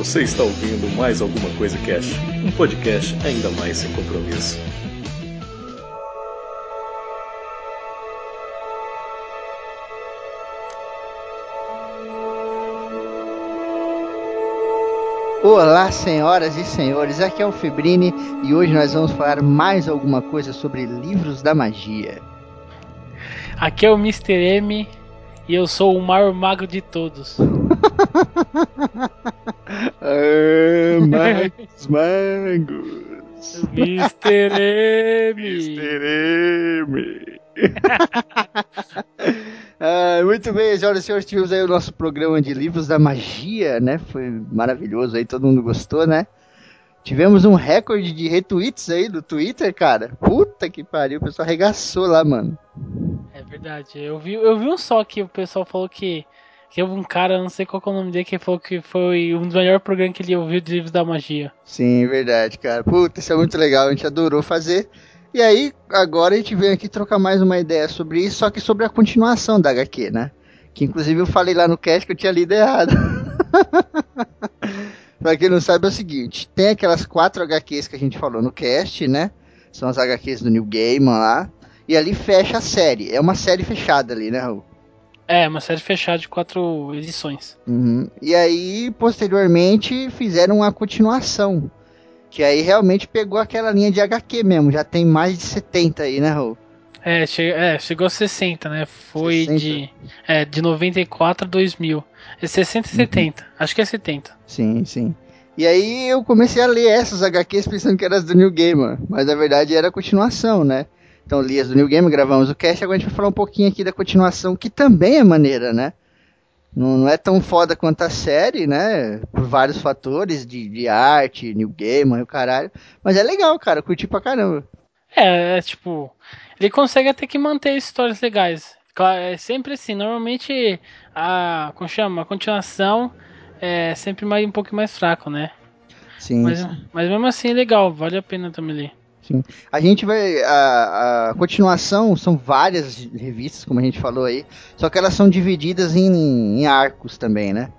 Você está ouvindo mais alguma coisa Cast, um podcast ainda mais sem compromisso. Olá senhoras e senhores, aqui é o Fibrini e hoje nós vamos falar mais alguma coisa sobre livros da magia. Aqui é o Mister M e eu sou o maior mago de todos. Magos, magos. Mister M. Mister M. Muito bem, senhoras e senhores, tivemos aí o nosso programa de livros da magia, né? Foi maravilhoso aí, todo mundo gostou, né? Tivemos um recorde de retweets aí do Twitter, cara. Puta que pariu, o pessoal arregaçou lá, mano. É verdade, eu vi um só que o pessoal falou que houve um cara, não sei qual é o nome dele, que falou que foi um dos melhores programas que ele ouviu de livros da magia. Sim, verdade, cara. Puta, isso é muito legal, a gente adorou fazer. E aí, agora a gente vem aqui trocar mais uma ideia sobre isso, só que sobre a continuação da HQ, né? Que inclusive eu falei lá no cast que eu tinha lido errado. Pra quem não sabe é o seguinte, tem aquelas 4 HQs que a gente falou no cast, né? São as HQs do New Game lá. E ali fecha a série, é uma série fechada ali, né, Raul? É, uma série fechada de 4 edições. Uhum. E aí, posteriormente, fizeram a continuação. Que aí realmente pegou aquela linha de HQ mesmo, já tem mais de 70 aí, né, Rô? É, chegou a 60, né? Foi 60. De 94 a 2000. É 60 e 70, acho que é 70. Sim, sim. E aí eu comecei a ler essas HQs pensando que eram as do New Gamer, mas na verdade era a continuação, né? Então li as do New Gamer, gravamos o cast, agora a gente vai falar um pouquinho aqui da continuação, que também é maneira, né? Não é tão foda quanto a série, né? Por vários fatores de arte, New Game, o caralho. Mas é legal, cara. Curti pra caramba. Tipo... Ele consegue até que manter histórias legais. Claro, é sempre assim. Normalmente, a continuação é sempre um pouco mais fraco, né? Sim. Mas mesmo assim é legal. Vale a pena também ler. Sim. A gente vai... A continuação são várias revistas, como a gente falou aí, só que elas são divididas em arcos também, né?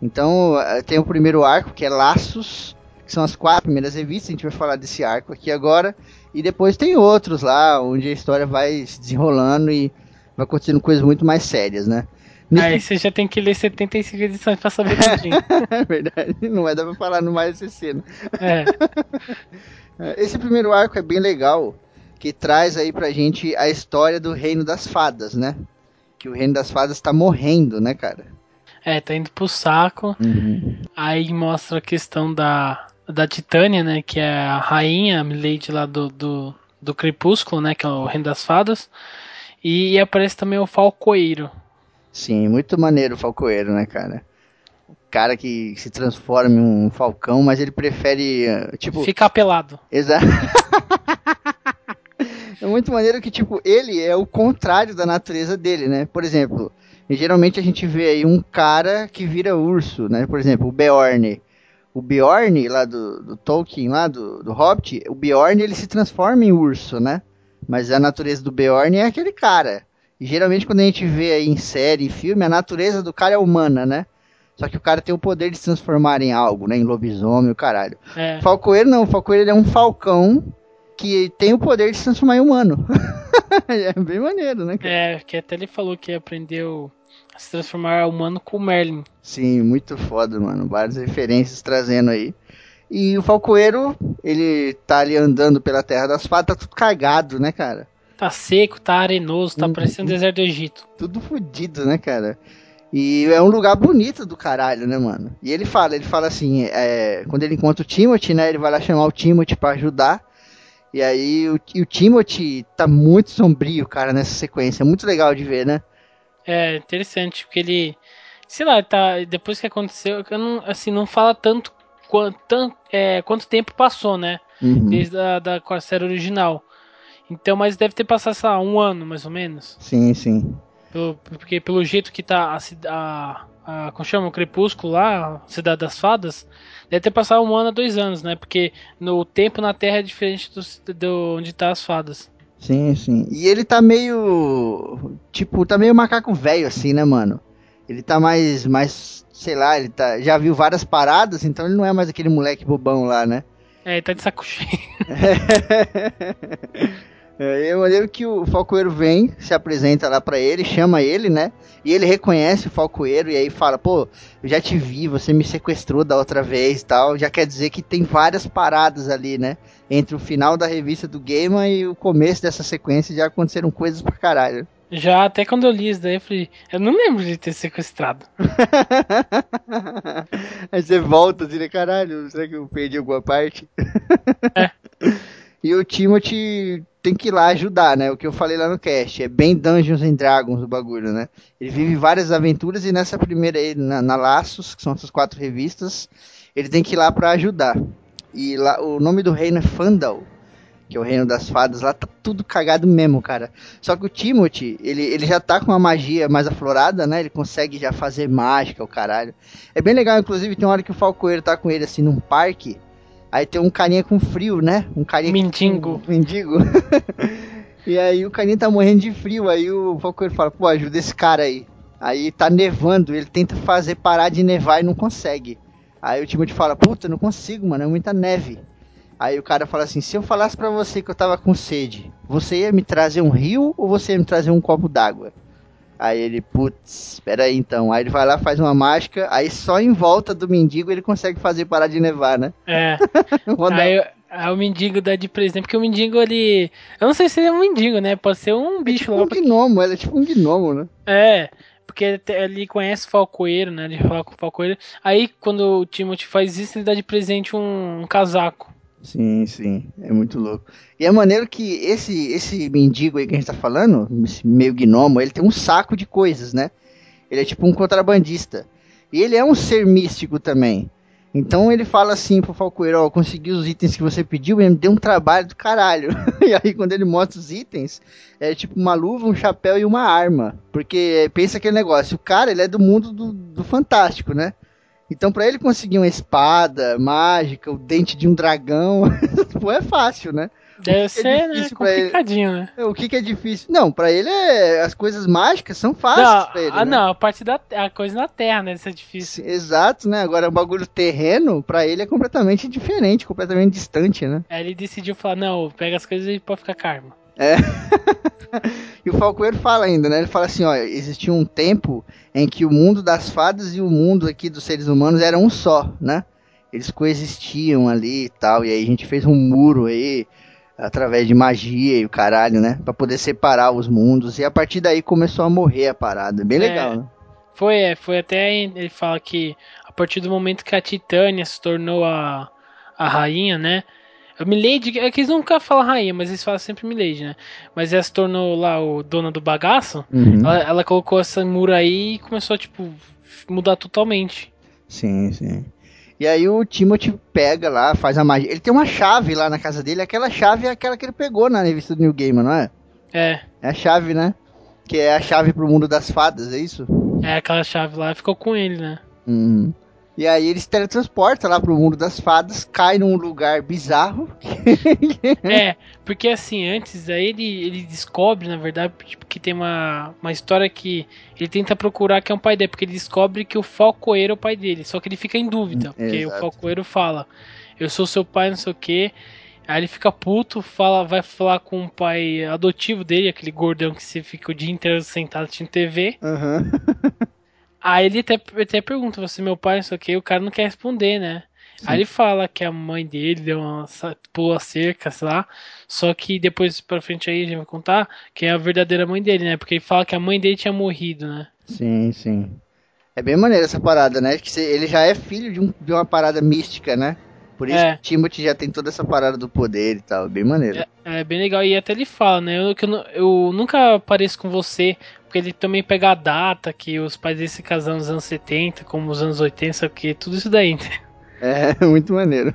Então, tem o primeiro arco, que é Laços, que são as 4 primeiras revistas, a gente vai falar desse arco aqui agora, e depois tem outros lá, onde a história vai se desenrolando e vai acontecendo coisas muito mais sérias, né? Aí você já tem que ler 75 edições pra saber tudinho. É verdade, não vai dar pra falar no mais esse, né? Esse primeiro arco é bem legal, que traz aí pra gente a história do Reino das Fadas, né? Que o Reino das Fadas tá morrendo, né, cara? Tá indo pro saco. Uhum. Aí mostra a questão da Titânia, né? Que é a rainha, a Milady lá do Crepúsculo, né? Que é o Reino das Fadas. E aparece também o Falcoeiro. Sim, muito maneiro o Falcoeiro, né, cara? Cara que se transforma em um falcão, mas ele prefere, tipo... Ficar pelado. Exato. É muito maneiro que, tipo, ele é o contrário da natureza dele, né? Por exemplo, geralmente a gente vê aí um cara que vira urso, né? Por exemplo, o Beorn. O Beorn, lá do Tolkien, lá do Hobbit, o Beorn, ele se transforma em urso, né? Mas a natureza do Beorn é aquele cara. E geralmente quando a gente vê aí em série, em filme, a natureza do cara é humana, né? Só que o cara tem o poder de se transformar em algo, né? Em lobisomem, o caralho. Falcoeiro não, o Falcoeiro é um falcão que tem o poder de se transformar em humano. É bem maneiro, né, cara? Que até ele falou que aprendeu a se transformar em humano com o Merlin. Sim, muito foda, mano. Várias referências trazendo aí. E o Falcoeiro, ele tá ali andando pela Terra das Fadas, tá tudo cagado, né, cara? Tá seco, tá arenoso, tá parecendo o deserto do Egito. Tudo fodido, né, cara? E é um lugar bonito do caralho, né, mano? E ele fala assim, quando ele encontra o Timothy, né, ele vai lá chamar o Timothy pra ajudar. E aí o Timothy tá muito sombrio, cara, nessa sequência. É muito legal de ver, né? É, interessante, porque ele, sei lá, tá, depois que aconteceu, não fala tanto quanto tempo passou, né? Uhum. Desde a série original. Então, mas deve ter passado, sei lá, 1 ano, mais ou menos. Sim, sim. Porque pelo jeito que tá o Crepúsculo lá, a Cidade das Fadas, deve ter passado 1 ano a 2 anos, né? Porque o tempo na Terra é diferente do onde tá as fadas. Sim, sim. E ele tá meio macaco velho assim, né, mano? ele tá mais, sei lá, ele tá, já viu várias paradas, então ele não é mais aquele moleque bobão lá, né? É, ele tá de saco cheio. É maneiro que o Falcoeiro vem, se apresenta lá pra ele, chama ele, né? E ele reconhece o Falcoeiro e aí fala, pô, eu já te vi, você me sequestrou da outra vez e tal. Já quer dizer que tem várias paradas ali, né? Entre o final da revista do Gaiman e o começo dessa sequência já aconteceram coisas pra caralho. Já, até quando eu li isso daí, eu falei, eu não lembro de ter sequestrado. Aí você volta assim, né? Caralho, será que eu perdi alguma parte? É. E o Timothy tem que ir lá ajudar, né? O que eu falei lá no cast. É bem Dungeons and Dragons o bagulho, né? Ele vive várias aventuras e nessa primeira, na Laços, que são essas 4 revistas, ele tem que ir lá pra ajudar. E lá, o nome do reino é Fandal, que é o reino das fadas. Lá tá tudo cagado mesmo, cara. Só que o Timothy, ele já tá com uma magia mais aflorada, né? Ele consegue já fazer mágica, o caralho. É bem legal, inclusive, tem uma hora que o Falcoeiro tá com ele, assim, num parque. Aí tem um carinha com frio, né? Um carinha... Mendigo. E aí o carinha tá morrendo de frio. Aí o Falcoeiro fala, pô, ajuda esse cara aí. Aí tá nevando. Ele tenta fazer parar de nevar e não consegue. Aí o Timothy fala, puta, não consigo, mano. É muita neve. Aí o cara fala assim, se eu falasse pra você que eu tava com sede, você ia me trazer um rio ou você ia me trazer um copo d'água? Aí ele, putz, peraí então. Aí ele vai lá, faz uma mágica, aí só em volta do mendigo ele consegue fazer parar de nevar, né? É. aí o mendigo dá de presente, porque o mendigo, ele... Eu não sei se ele é um mendigo, né? Pode ser um bicho. É tipo um gnomo, ele é tipo um gnomo, né? É, porque ele conhece o Falcoeiro, né? Ele fala com o Falcoeiro. Aí, quando o Timothy faz isso, ele dá de presente um casaco. Sim, é muito louco. E é maneiro que esse mendigo aí que a gente tá falando, esse meio gnomo, ele tem um saco de coisas, né? Ele é tipo um contrabandista. E ele é um ser místico também. Então ele fala assim pro Falcoeiro, ó, eu consegui os itens que você pediu, ele me deu um trabalho do caralho. E aí quando ele mostra os itens, é tipo uma luva, um chapéu e uma arma. Porque pensa aquele negócio, o cara, ele é do mundo do fantástico, né? Então, pra ele conseguir uma espada mágica, o dente de um dragão, é fácil, né? Deve ser, né? Complicadinho, ele... né? O que é difícil? Não, pra ele, as coisas mágicas são fáceis pra ele, né? Não, a parte a coisa na terra, né? Isso é difícil. Exato, né? Agora, o bagulho terreno, pra ele, é completamente diferente, completamente distante, né? Aí ele decidiu falar, não, pega as coisas e pode ficar karma. É. E o Falcoeiro fala ainda, né? Ele fala assim, ó, existia um tempo em que o mundo das fadas e o mundo aqui dos seres humanos eram um só, né? Eles coexistiam ali e tal, e aí a gente fez um muro aí, através de magia e o caralho, né? Pra poder separar os mundos, e a partir daí começou a morrer a parada, bem legal, né? Foi até, ele fala que a partir do momento que a Titânia se tornou a rainha, né? A Milady, é que eles nunca falam rainha, mas eles falam sempre Milady, né? Mas ela se tornou lá o dona do bagaço, ela colocou essa muro aí e começou a, tipo, mudar totalmente. Sim. E aí o Timothy pega lá, faz a magia. Ele tem uma chave lá na casa dele, aquela chave é aquela que ele pegou na revista do New Game, não é? É. É a chave, né? Que é a chave pro mundo das fadas, é isso? É, aquela chave lá ficou com ele, né? E aí ele se teletransporta lá pro mundo das fadas, cai num lugar bizarro. É, porque assim, antes aí ele descobre, na verdade, que tem uma história que ele tenta procurar que é um pai dele, porque ele descobre que o Falcoeiro é o pai dele, só que ele fica em dúvida, porque exato. O Falcoeiro fala, eu sou seu pai, não sei o quê. Aí ele fica puto, vai falar com o pai adotivo dele, aquele gordão que você fica o dia inteiro sentado assistindo TV. Aí ele até pergunta, você meu pai, não sei o que, o cara não quer responder, né? Sim. Aí ele fala que a mãe dele deu uma pula cerca, sei lá, só que depois pra frente aí a gente vai contar que é a verdadeira mãe dele, né? Porque ele fala que a mãe dele tinha morrido, né? Sim. É bem maneiro essa parada, né? Que ele já é filho de uma parada mística, né? Por isso que o Timothy já tem toda essa parada do poder e tal, bem maneiro. É bem legal, e até ele fala, né? Eu nunca pareço com você, porque ele também pega a data que os pais dele se casaram nos anos 70, como os anos 80, sabe o que? Tudo isso daí. É, muito maneiro.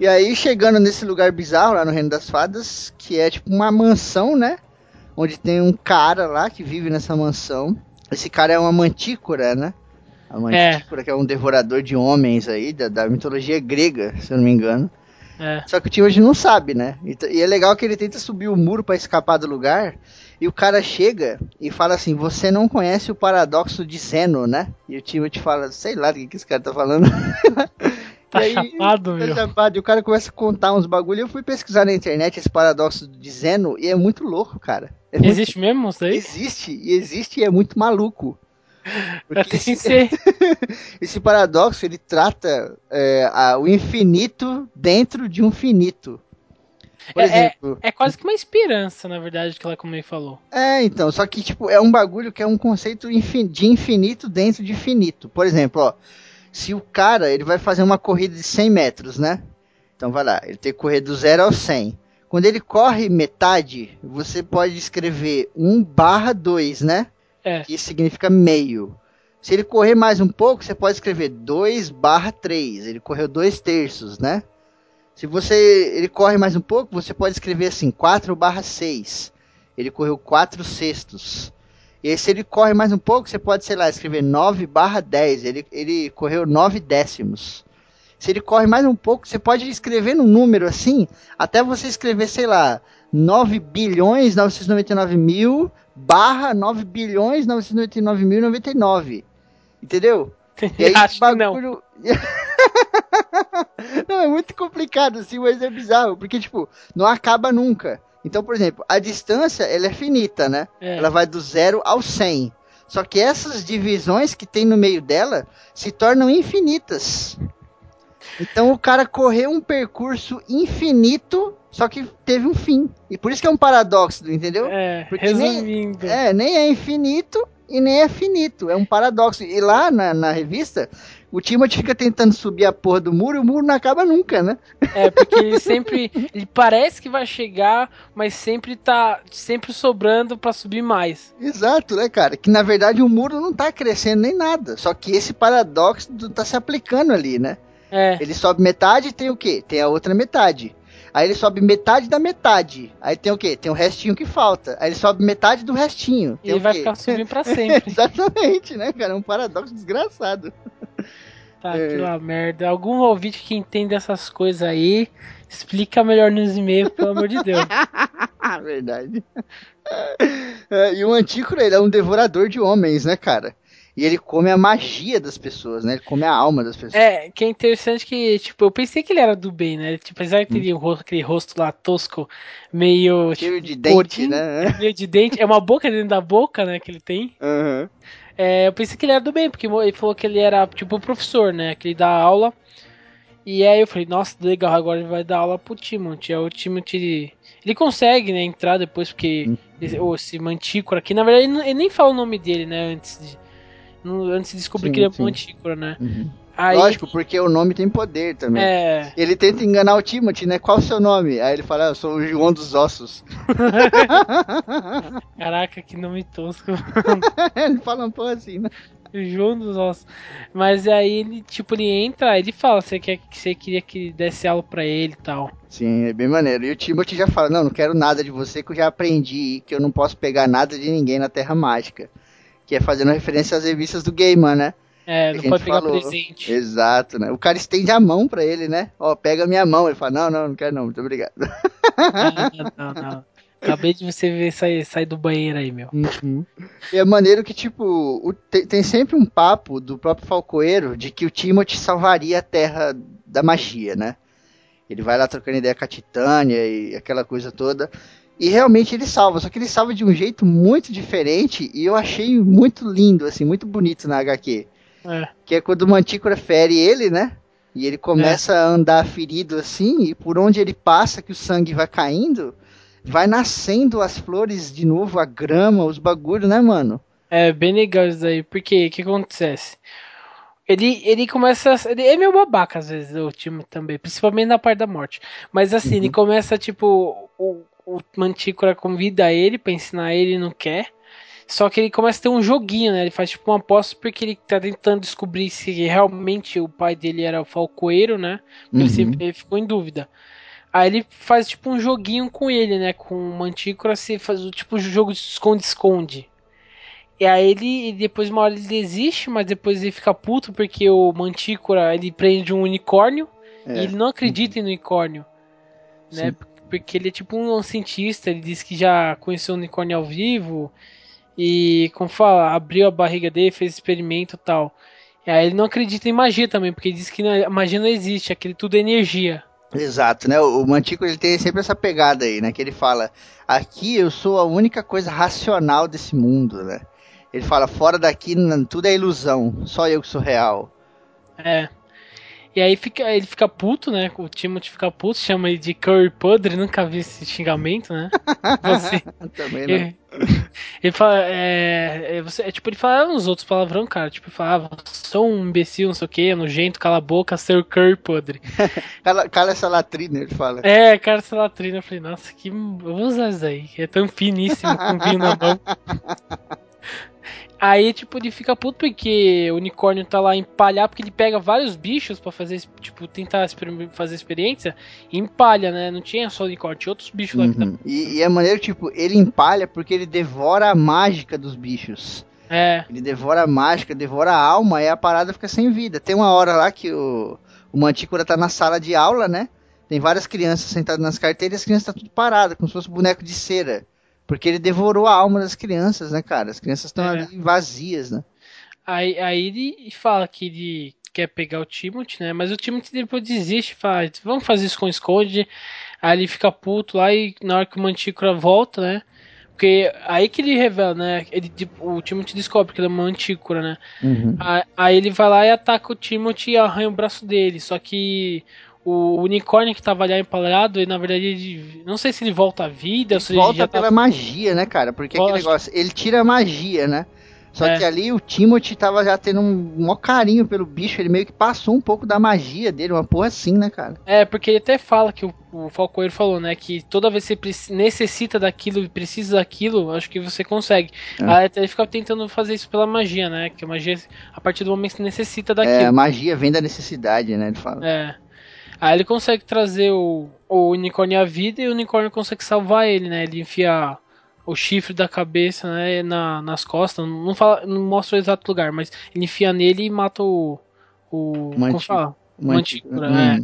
E aí, chegando nesse lugar bizarro, lá no Reino das Fadas, que é tipo uma mansão, né? Onde tem um cara lá que vive nessa mansão. Esse cara é uma mantícora, né? A Mantícora, que é um devorador de homens aí, da mitologia grega, se eu não me engano. É. Só que o Tim hoje não sabe, né? E é legal que ele tenta subir o muro pra escapar do lugar, e o cara chega e fala assim, você não conhece o paradoxo de Zeno, né? E o Tim te fala, sei lá do que esse cara tá falando. Tá aí, chapado, meu. Tá chapado. E o cara começa a contar uns bagulho. Eu fui pesquisar na internet esse paradoxo de Zeno e é muito louco, cara. É muito... Existe mesmo isso aí? Existe e é muito maluco. Porque esse paradoxo, ele trata o infinito dentro de um finito. Por exemplo, é quase que uma esperança, na verdade, que ela como ele falou. É, então, só que tipo, é um bagulho que é um conceito de infinito dentro de finito. Por exemplo, ó, se o cara, ele vai fazer uma corrida de 100 metros, né? Então vai lá, ele tem que correr do 0 ao 100. Quando ele corre metade, você pode escrever 1/2, né? É. Que significa meio. Se ele correr mais um pouco, você pode escrever 2/3. Ele correu 2/3, né? Se ele corre mais um pouco, você pode escrever assim, 4/6. Ele correu 4/6. E aí, se ele corre mais um pouco, você pode, sei lá, escrever 9/10. Ele correu 9/10. Se ele corre mais um pouco, você pode escrever num número assim, até você escrever, sei lá, 9.999.000/9.999.099. Entendeu? E aí, acho bagulho... que não. Não, é muito complicado assim, mas é bizarro, porque tipo, não acaba nunca. Então, por exemplo, a distância, ela é finita, né? É. Ela vai do 0 ao 100. Só que essas divisões que tem no meio dela se tornam infinitas. Então o cara correu um percurso infinito, só que teve um fim. E por isso que é um paradoxo, entendeu? É, porque resumindo. Nem é infinito e nem é finito. É um paradoxo. E lá na revista, o Timothy fica tentando subir a porra do muro e o muro não acaba nunca, né? É, porque ele sempre... ele parece que vai chegar, mas sempre tá sempre sobrando pra subir mais. Exato, né, cara? Que na verdade o muro não tá crescendo nem nada. Só que esse paradoxo tá se aplicando ali, né? É. Ele sobe metade e tem o quê? Tem a outra metade. Aí ele sobe metade da metade. Aí tem o quê? Tem o restinho que falta. Aí ele sobe metade do restinho. Ele vai ficar subindo pra sempre. Exatamente, né, cara? É um paradoxo desgraçado. Tá, que lá merda. Algum ouvinte que entende essas coisas aí, explica melhor nos e-mails, pelo amor de Deus. Verdade. E o Mantícora, ele é um devorador de homens, né, cara? E ele come a magia das pessoas, né? Ele come a alma das pessoas. É, que é interessante que, tipo, eu pensei que ele era do bem, né? Tipo, apesar que teria aquele rosto lá tosco, meio... cheio de dente, gordinho, né? Meio de dente. É uma boca dentro da boca, né, que ele tem. Uhum. É, eu pensei que ele era do bem, porque ele falou que ele era, tipo, professor, né? Que ele dá aula. E aí eu falei, nossa, legal, agora ele vai dar aula pro Timothy. Aí o Timothy... ele consegue, né, entrar depois, porque... esse Mantícora aqui, na verdade, ele nem fala o nome dele, né, antes de descobrir que ele é Mantícora, né? Uhum. Aí, lógico, porque o nome tem poder também. É... ele tenta enganar o Timothy, né? Qual o seu nome? Aí ele fala, eu sou o João dos Ossos. Caraca, que nome tosco. Ele fala um pouco assim, né? João dos Ossos. Mas aí ele, tipo, ele entra, ele fala, você queria que desse aula pra ele e tal. Sim, é bem maneiro. E o Timothy já fala, não quero nada de você, que eu já aprendi que eu não posso pegar nada de ninguém na Terra Mágica. Que é fazendo referência às revistas do Gaiman, né? É, não pode pegar presente. Exato, né? O cara estende a mão pra ele, né? Ó, pega minha mão. Ele fala, não quero não, muito obrigado. Não. Acabei de você ver sair do banheiro aí, meu. Uhum. E é maneiro que, tipo, tem sempre um papo do próprio Falcoeiro de que o Timothy salvaria a Terra da magia, né? Ele vai lá trocando ideia com a Titânia e aquela coisa toda... e realmente ele salva, só que ele salva de um jeito muito diferente, e eu achei muito lindo, assim, muito bonito na HQ. É. Que é quando o Mantícora fere ele, né? E ele começa a andar ferido assim, e por onde ele passa, que o sangue vai caindo, vai nascendo as flores de novo, a grama, os bagulhos, né, mano? É, bem legal isso daí, porque o que acontece? Ele começa... ele é meio babaca, às vezes, o time também, principalmente na parte da morte. Mas assim, ele começa, tipo... O Mantícora convida ele pra ensinar ele e não quer. Só que ele começa a ter um joguinho, né? Ele faz tipo uma aposta porque ele tá tentando descobrir se realmente o pai dele era o Falcoeiro, né? Porque ele ficou em dúvida. Aí ele faz tipo um joguinho com ele, né? Com o Mantícora, se faz tipo um jogo de esconde-esconde. E aí ele depois uma hora ele desiste, mas depois ele fica puto porque o Mantícora ele prende um unicórnio. E ele não acredita em unicórnio, né? Porque ele é tipo um cientista, ele diz que já conheceu o unicórnio ao vivo e, como fala, abriu a barriga dele, fez experimento e tal. E aí ele não acredita em magia também, porque ele diz que a magia não existe, aquilo tudo é energia. Exato, né? O Mantícora, ele tem sempre essa pegada aí, né? Que ele fala, aqui eu sou a única coisa racional desse mundo, né? Ele fala, fora daqui tudo é ilusão, só eu que sou real. É. E aí ele fica puto, né? O Timothy fica puto, chama ele de Curry Pudre, nunca vi esse xingamento, né? Você... Também não. Ele fala, tipo, ele fala uns outros palavrão, cara. Tipo, ele fala, sou um imbecil, não sei o que, nojento, cala a boca, seu Curry Pudre. Cala essa latrina, ele fala. É, cala essa latrina. Eu falei, nossa, que... eu vou usar isso aí, é tão finíssimo, com vinho na mão. Aí, tipo, ele fica puto porque o unicórnio tá lá empalhar, porque ele pega vários bichos pra fazer, tipo, tentar fazer experiência e empalha, né? Não tinha só unicórnio, tinha outros bichos lá. Que tá... E é maneiro, tipo, ele empalha porque ele devora a mágica dos bichos. É. Ele devora a mágica, devora a alma e a parada fica sem vida. Tem uma hora lá que o Mantícora tá na sala de aula, né? Tem várias crianças sentadas nas carteiras e as crianças tá tudo paradas, como se fosse um boneco de cera. Porque ele devorou a alma das crianças, né, cara? As crianças estão ali vazias, né? Aí ele fala que ele quer pegar o Timothy, né? Mas o Timothy depois desiste, fala, vamos fazer isso com o esconde. Aí ele fica puto lá e na hora que o Mantícora volta, né? Porque aí que ele revela, né? O Timothy descobre que ele é uma Mantícora, né? Uhum. Aí ele vai lá e ataca o Timothy e arranha o braço dele. Só que... o unicórnio que tava ali empalhado, e na verdade, ele, não sei se ele volta à vida... Ou se volta ele já pela magia, né, cara? Porque aquele negócio, ele tira a magia, né? Só que ali o Timothy tava já tendo um maior carinho pelo bicho, ele meio que passou um pouco da magia dele, uma porra assim, né, cara? É, porque ele até fala que o Falcoeiro falou, né, que toda vez que você necessita daquilo e precisa daquilo, acho que você consegue. Aí ele fica tentando fazer isso pela magia, né, que a magia, a partir do momento que você necessita daquilo. É, a magia vem da necessidade, né, ele fala. É. Aí ele consegue trazer o unicórnio à vida e o unicórnio consegue salvar ele, né? Ele enfia o chifre da cabeça, né, nas costas. Não mostra o exato lugar, mas ele enfia nele e mata o Mantícora, né?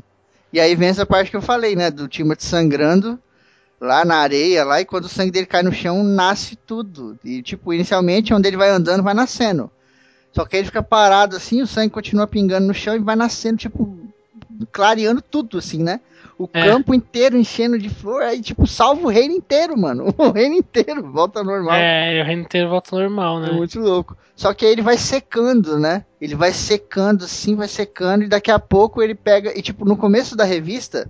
E aí vem essa parte que eu falei, né? Do Timothy sangrando lá na areia, lá, e quando o sangue dele cai no chão, nasce tudo. E, tipo, inicialmente, onde ele vai andando, vai nascendo. Só que aí ele fica parado assim, o sangue continua pingando no chão e vai nascendo, tipo... clareando tudo, assim, né? O campo inteiro enchendo de flor, aí, tipo, salva o reino inteiro, mano. O reino inteiro volta ao normal. É, o reino inteiro volta ao normal, né? É muito louco. Só que aí ele vai secando, né? Ele vai secando, assim, vai secando, e daqui a pouco ele pega... E, tipo, no começo da revista,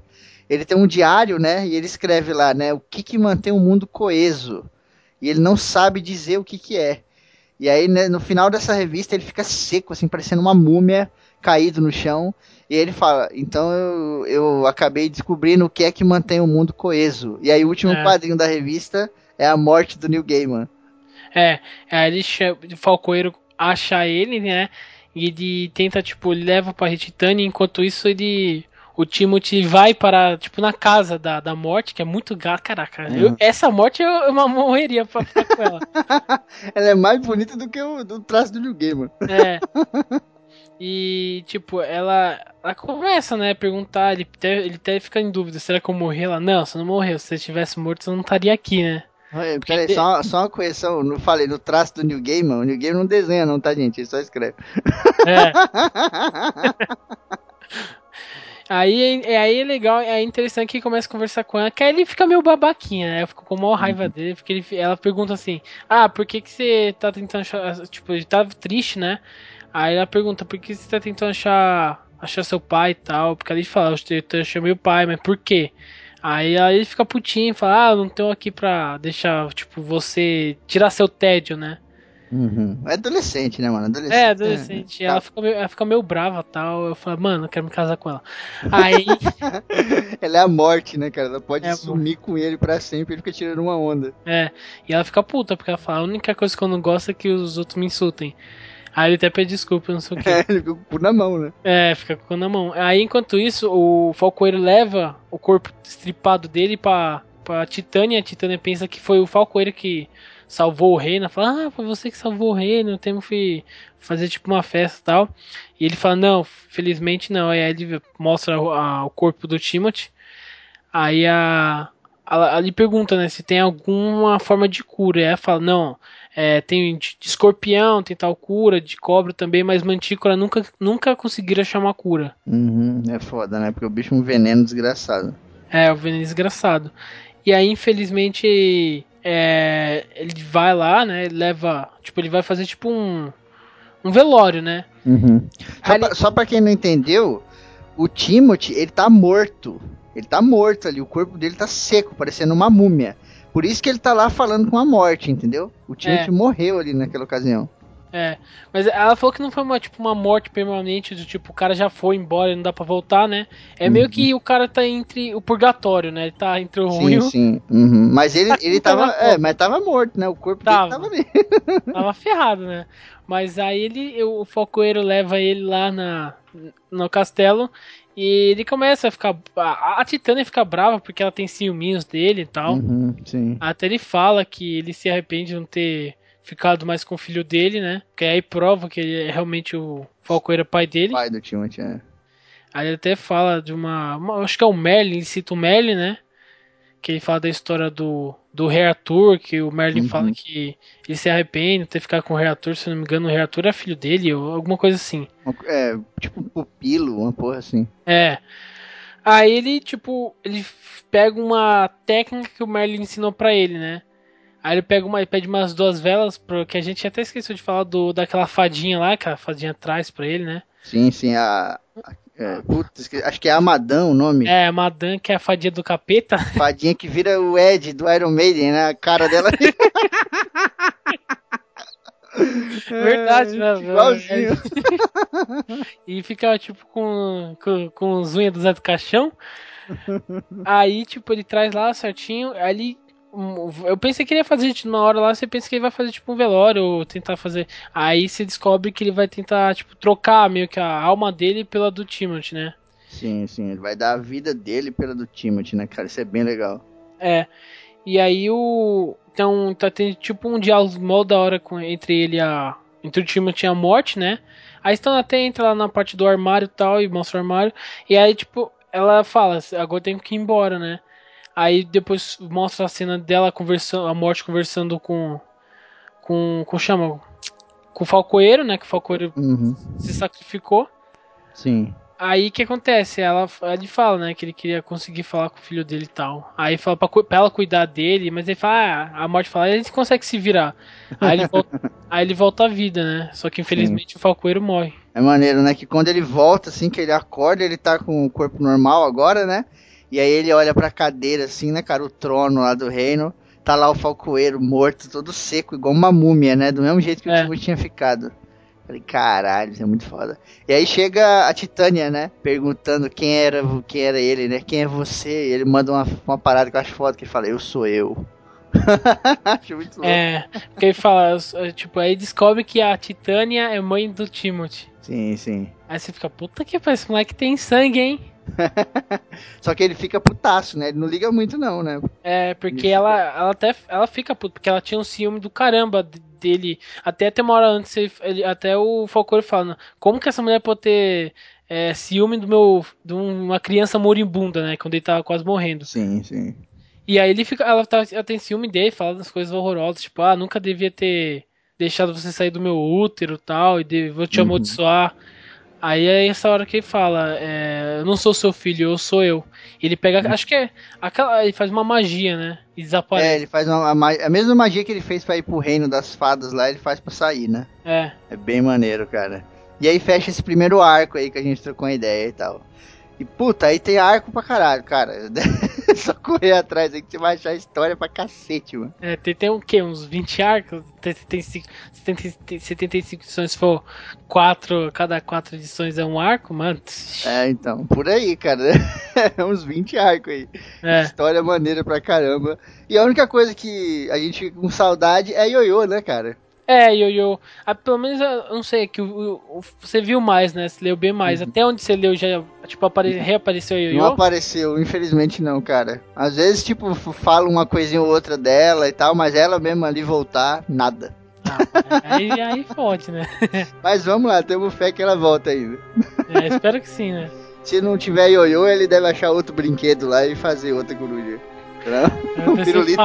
ele tem um diário, né? E ele escreve lá, né? O que mantém o mundo coeso. E ele não sabe dizer o que é. E aí, né, no final dessa revista, ele fica seco, assim, parecendo uma múmia caído no chão. E ele fala, então eu acabei descobrindo o que é que mantém o mundo coeso. E aí o último quadrinho da revista é a morte do New Game. Aí ele o Falcoeiro acha ele, né? E ele tenta, tipo, ele leva pra Titânia, enquanto isso o Timothy vai para, tipo, na casa da morte, que é muito gato, caraca. Essa morte é uma morreria pra ficar com ela. Ela é mais bonita do que o traço do New Game. É. E, tipo, ela começa, né, a perguntar, ele até fica em dúvida, será que eu morri? Ela, não, você não morreu, se você tivesse morto, você não estaria aqui, né? Peraí, só uma correção, eu falei, no traço do New Game, o New Game não desenha não, tá, gente? Ele só escreve. Aí é legal, é interessante que ele começa a conversar com ela, que aí ele fica meio babaquinha, né? Eu fico com a maior raiva dele, porque ela pergunta assim, por que você tá tentando chorar? Tipo, ele tava triste, né? Aí ela pergunta, por que você tá tentando achar seu pai e tal? Porque ele fala, eu achei meu pai, mas por quê? Aí ele fica putinho e fala, eu não tô aqui pra deixar, tipo, você tirar seu tédio, né? Uhum. É adolescente, né, mano? Adolescente. Tá. Ela fica meio brava e tal. Eu falo, mano, eu quero me casar com ela. Aí... ela é a morte, né, cara? Ela pode sumir com ele pra sempre, ele fica tirando uma onda. E ela fica puta, porque ela fala, a única coisa que eu não gosto é que os outros me insultem. Aí ele até pede desculpa, não sei o que. Ele fica com o cu na mão, né? Fica com o cu na mão. Aí, enquanto isso, o Falcoeiro leva o corpo estripado dele pra Titânia. A Titânia pensa que foi o Falcoeiro que salvou o reino. Ela fala, ah, foi você que salvou o reino, temos que fazer tipo uma festa e tal. E ele fala, não, felizmente não. Aí ele mostra o corpo do Timothy. Aí ela lhe pergunta, né, se tem alguma forma de cura. Aí ela fala, não, tem de escorpião, tem tal cura, de cobra também, mas Mantícora nunca conseguiram chamar cura. Uhum, é foda, né, porque o bicho é um veneno desgraçado. É, o veneno desgraçado. E aí, infelizmente, ele vai lá, né, leva, tipo, ele vai fazer tipo um velório, né. Uhum. Só pra quem não entendeu, o Timothy, ele tá morto. Ele tá morto ali, o corpo dele tá seco, parecendo uma múmia. Por isso que ele tá lá falando com a morte, entendeu? O Timothy morreu ali naquela ocasião. É, mas ela falou que não foi uma morte permanente, do tipo, o cara já foi embora e não dá pra voltar, né? É meio que o cara tá entre o purgatório, né? Ele tá entre o ruim. Sim, uhum. Mas ele tava, mas tava morto, né? O corpo dele tava ali. Tava ferrado, né? Mas aí o Falcoeiro leva ele lá no castelo. E ele começa a ficar... A Titânia fica brava porque ela tem ciúminhos dele e tal. Uhum, sim. Até ele fala que ele se arrepende de não ter ficado mais com o filho dele, né? Porque aí prova que ele é realmente o Falcoeiro, pai dele. Pai do Timothy, é. Aí ele até fala de acho que é o Merlin, ele cita o Merlin, né? Que ele fala da história do Rei Arthur, que o Merlin fala que ele se arrepende de ter ficado com o Rei Arthur, se não me engano, o Rei Arthur é filho dele, ou alguma coisa assim. É, tipo um pupilo, uma porra assim. É. Aí ele pega uma técnica que o Merlin ensinou pra ele, né? Aí ele pede umas 2 velas, que a gente até esqueceu de falar daquela fadinha lá, que a fadinha traz pra ele, né? Sim, sim, acho que é Amadan o nome. É, Amadan, que é a fadinha do capeta. Fadinha que vira o Ed do Iron Maiden, né? A cara dela. Verdade, né? Igualzinho. E fica, com as unhas do Zé do Caixão. Aí, ele traz lá certinho. Aí eu pensei que ele ia fazer uma hora lá, você pensa que ele vai fazer um velório, ou tentar fazer. Aí você descobre que ele vai tentar trocar meio que a alma dele pela do Timothy, né? Sim, sim, ele vai dar a vida dele pela do Timothy, né, cara? Isso é bem legal. É. E aí então tá tendo um diálogo mó da hora entre o Timothy e a morte, né? Aí então até entra lá na parte do armário e tal, e mostra o armário. E aí ela fala, agora tem que ir embora, né? Aí depois mostra a cena dela conversando, a morte conversando com o Falcoeiro, né? Que o Falcoeiro se sacrificou. Sim. Aí o que acontece? Ele fala, né? Que ele queria conseguir falar com o filho dele e tal. Aí fala pra ela cuidar dele, mas ele fala, a morte fala, ele consegue se virar. Aí ele volta à vida, né? Só que infelizmente o Falcoeiro morre. É maneiro, né? Que quando ele volta, assim, que ele acorda, ele tá com o corpo normal agora, né? E aí ele olha pra cadeira assim, né, cara, o trono lá do reino, tá lá o Falcoeiro morto, todo seco, igual uma múmia, né, do mesmo jeito que o Timothy tinha ficado. Falei, caralho, isso é muito foda. E aí chega a Titânia, né, perguntando quem era ele, né, quem é você, e ele manda uma parada que eu acho foda, que ele fala, eu sou eu. Acho muito louco. É, porque ele fala, aí descobre que a Titânia é mãe do Timothy. Sim, sim. Aí você fica, puta que pariu, esse moleque tem sangue, hein. Só que ele fica putaço, né? Ele não liga muito não, né? É, porque ela fica puta, porque ela tinha um ciúme do caramba dele. Até uma hora antes, até o Falcoeiro fala, como que essa mulher pode ter ciúme de uma criança moribunda, né? Quando ele tava quase morrendo. Sim, sim. E aí ela tem ciúme dele, fala das coisas horrorosas, tipo, ah, nunca devia ter deixado você sair do meu útero e tal, e vou te amaldiçoar. Aí é essa hora que ele fala, eu não sou seu filho, eu sou eu. Ele pega, acho que ele faz uma magia, né? E desaparece. É, ele faz a mesma magia que ele fez pra ir pro reino das fadas lá, ele faz pra sair, né? É. É bem maneiro, cara. E aí fecha esse primeiro arco aí que a gente trocou a ideia e tal. E puta, aí tem arco pra caralho, cara. Só correr atrás aí que você vai achar história pra cacete, mano. É, tem o quê? Uns 20 arcos? 75 edições, se for 4, cada 4 edições é um arco, mano. É, então, por aí, cara. Uns 20 arcos aí. É. História maneira pra caramba. E a única coisa que a gente fica com saudade é ioiô, né, cara? É, pelo menos, eu não sei, que você viu mais, né? Você leu bem mais. Uhum. Até onde você leu já, tipo, reapareceu a Yoyo? Não apareceu, infelizmente não, cara. Às vezes, tipo, fala uma coisinha ou outra dela e tal, mas ela mesma ali voltar, nada. Ah, aí fode, né? Mas vamos lá, temos fé que ela volta ainda. É, espero que sim, né? Se não tiver Yoyo, ele deve achar outro brinquedo lá e fazer outra coruja. Não? Um pirulito.